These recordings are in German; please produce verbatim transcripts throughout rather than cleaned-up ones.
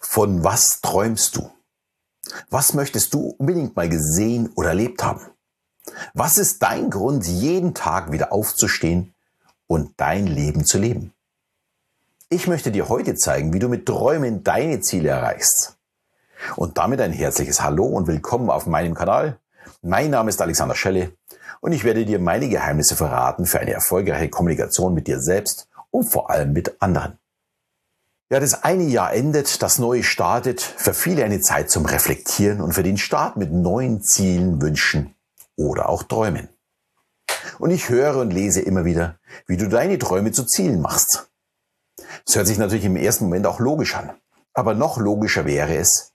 Von was träumst du? Was möchtest du unbedingt mal gesehen oder erlebt haben? Was ist dein Grund, jeden Tag wieder aufzustehen und dein Leben zu leben? Ich möchte dir heute zeigen, wie du mit Träumen deine Ziele erreichst. Und damit ein herzliches Hallo und willkommen auf meinem Kanal. Mein Name ist Alexander Schelle und ich werde dir meine Geheimnisse verraten für eine erfolgreiche Kommunikation mit dir selbst und vor allem mit anderen. Ja, das eine Jahr endet, das neue startet, für viele eine Zeit zum Reflektieren und für den Start mit neuen Zielen, Wünschen oder auch Träumen. Und ich höre und lese immer wieder, wie du deine Träume zu Zielen machst. Das hört sich natürlich im ersten Moment auch logisch an, aber noch logischer wäre es,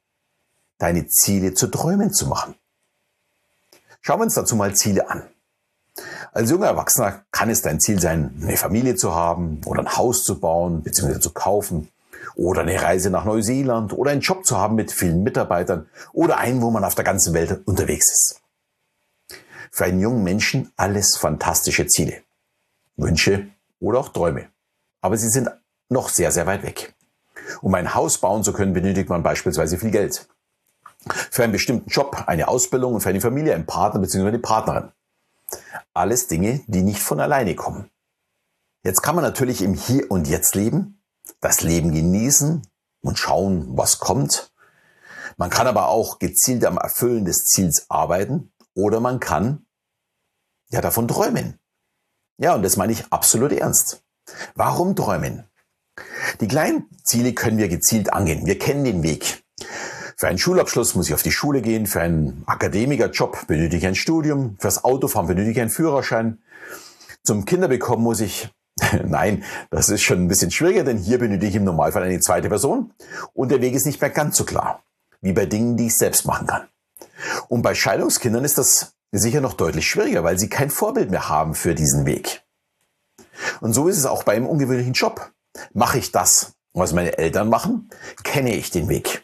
deine Ziele zu Träumen zu machen. Schauen wir uns dazu mal Ziele an. Als junger Erwachsener kann es dein Ziel sein, eine Familie zu haben oder ein Haus zu bauen bzw. zu kaufen oder eine Reise nach Neuseeland oder einen Job zu haben mit vielen Mitarbeitern oder einen, wo man auf der ganzen Welt unterwegs ist. Für einen jungen Menschen alles fantastische Ziele, Wünsche oder auch Träume. Aber sie sind noch sehr, sehr weit weg. Um ein Haus bauen zu können, benötigt man beispielsweise viel Geld. Für einen bestimmten Job, eine Ausbildung und für eine Familie, einen Partner bzw. eine Partnerin. Alles Dinge, die nicht von alleine kommen. Jetzt kann man natürlich im Hier und Jetzt leben, das Leben genießen und schauen, was kommt. Man kann aber auch gezielt am Erfüllen des Ziels arbeiten oder man kann ja davon träumen. Ja, und das meine ich absolut ernst. Warum träumen? Die kleinen Ziele können wir gezielt angehen. Wir kennen den Weg. Für einen Schulabschluss muss ich auf die Schule gehen, für einen Akademikerjob benötige ich ein Studium, fürs Autofahren benötige ich einen Führerschein, zum Kinderbekommen muss ich, nein, das ist schon ein bisschen schwieriger, denn hier benötige ich im Normalfall eine zweite Person und der Weg ist nicht mehr ganz so klar, wie bei Dingen, die ich selbst machen kann. Und bei Scheidungskindern ist das sicher noch deutlich schwieriger, weil sie kein Vorbild mehr haben für diesen Weg. Und so ist es auch bei einem ungewöhnlichen Job. Mache ich das, was meine Eltern machen, kenne ich den Weg.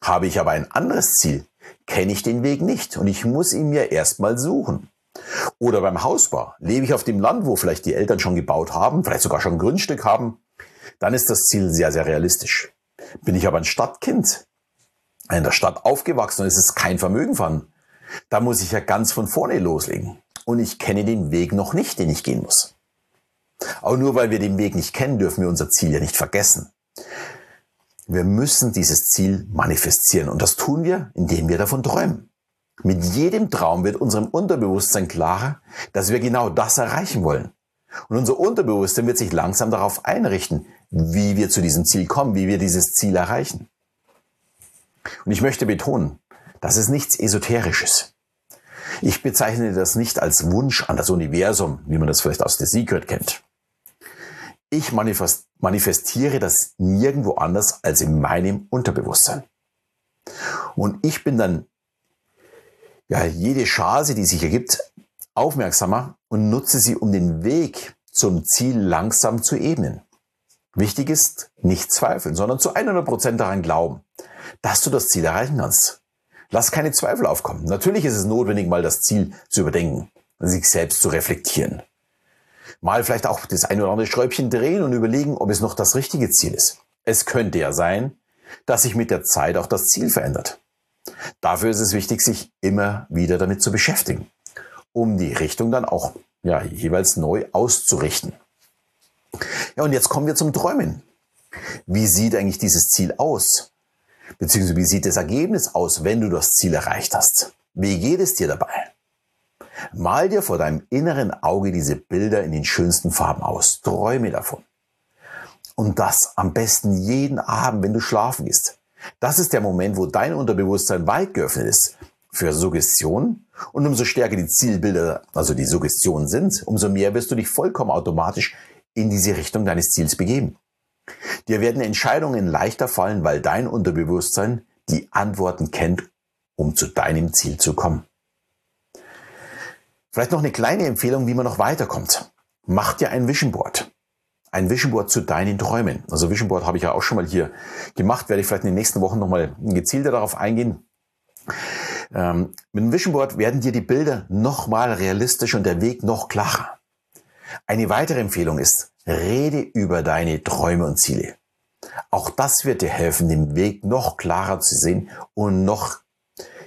Habe ich aber ein anderes Ziel, kenne ich den Weg nicht und ich muss ihn mir erstmal suchen. Oder beim Hausbau, lebe ich auf dem Land, wo vielleicht die Eltern schon gebaut haben, vielleicht sogar schon ein Grundstück haben, dann ist das Ziel sehr, sehr realistisch. Bin ich aber ein Stadtkind, in der Stadt aufgewachsen und es ist kein Vermögen vorhanden, da muss ich ja ganz von vorne loslegen und ich kenne den Weg noch nicht, den ich gehen muss. Auch nur weil wir den Weg nicht kennen, dürfen wir unser Ziel ja nicht vergessen. Wir müssen dieses Ziel manifestieren und das tun wir, indem wir davon träumen. Mit jedem Traum wird unserem Unterbewusstsein klarer, dass wir genau das erreichen wollen. Und unser Unterbewusstsein wird sich langsam darauf einrichten, wie wir zu diesem Ziel kommen, wie wir dieses Ziel erreichen. Und ich möchte betonen, das ist nichts Esoterisches. Ich bezeichne das nicht als Wunsch an das Universum, wie man das vielleicht aus The Secret kennt. Ich manifestiere das nirgendwo anders als in meinem Unterbewusstsein. Und ich bin dann ja, jede Chance, die sich ergibt, aufmerksamer und nutze sie, um den Weg zum Ziel langsam zu ebnen. Wichtig ist, nicht zweifeln, sondern zu hundert Prozent daran glauben, dass du das Ziel erreichen kannst. Lass keine Zweifel aufkommen. Natürlich ist es notwendig, mal das Ziel zu überdenken und sich selbst zu reflektieren. Mal vielleicht auch das ein oder andere Schräubchen drehen und überlegen, ob es noch das richtige Ziel ist. Es könnte ja sein, dass sich mit der Zeit auch das Ziel verändert. Dafür ist es wichtig, sich immer wieder damit zu beschäftigen, um die Richtung dann auch ja, jeweils neu auszurichten. Ja, und jetzt kommen wir zum Träumen. Wie sieht eigentlich dieses Ziel aus? Beziehungsweise wie sieht das Ergebnis aus, wenn du das Ziel erreicht hast? Wie geht es dir dabei? Mal dir vor deinem inneren Auge diese Bilder in den schönsten Farben aus. Träume davon. Und das am besten jeden Abend, wenn du schlafen gehst. Das ist der Moment, wo dein Unterbewusstsein weit geöffnet ist für Suggestionen. Und umso stärker die Zielbilder, also die Suggestionen sind, umso mehr wirst du dich vollkommen automatisch in diese Richtung deines Ziels begeben. Dir werden Entscheidungen leichter fallen, weil dein Unterbewusstsein die Antworten kennt, um zu deinem Ziel zu kommen. Vielleicht noch eine kleine Empfehlung, wie man noch weiterkommt. Mach dir ein Vision Board. Ein Vision Board zu deinen Träumen. Also Vision Board habe ich ja auch schon mal hier gemacht. Werde ich vielleicht in den nächsten Wochen nochmal gezielter darauf eingehen. Ähm, mit dem Vision Board werden dir die Bilder nochmal realistisch und der Weg noch klarer. Eine weitere Empfehlung ist, rede über deine Träume und Ziele. Auch das wird dir helfen, den Weg noch klarer zu sehen und noch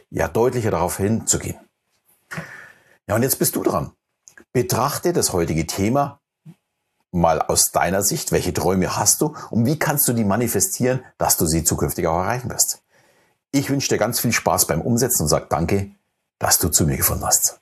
ja, deutlicher darauf hinzugehen. Ja, und jetzt bist du dran. Betrachte das heutige Thema mal aus deiner Sicht. Welche Träume hast du und wie kannst du die manifestieren, dass du sie zukünftig auch erreichen wirst? Ich wünsche dir ganz viel Spaß beim Umsetzen und sage danke, dass du zu mir gefunden hast.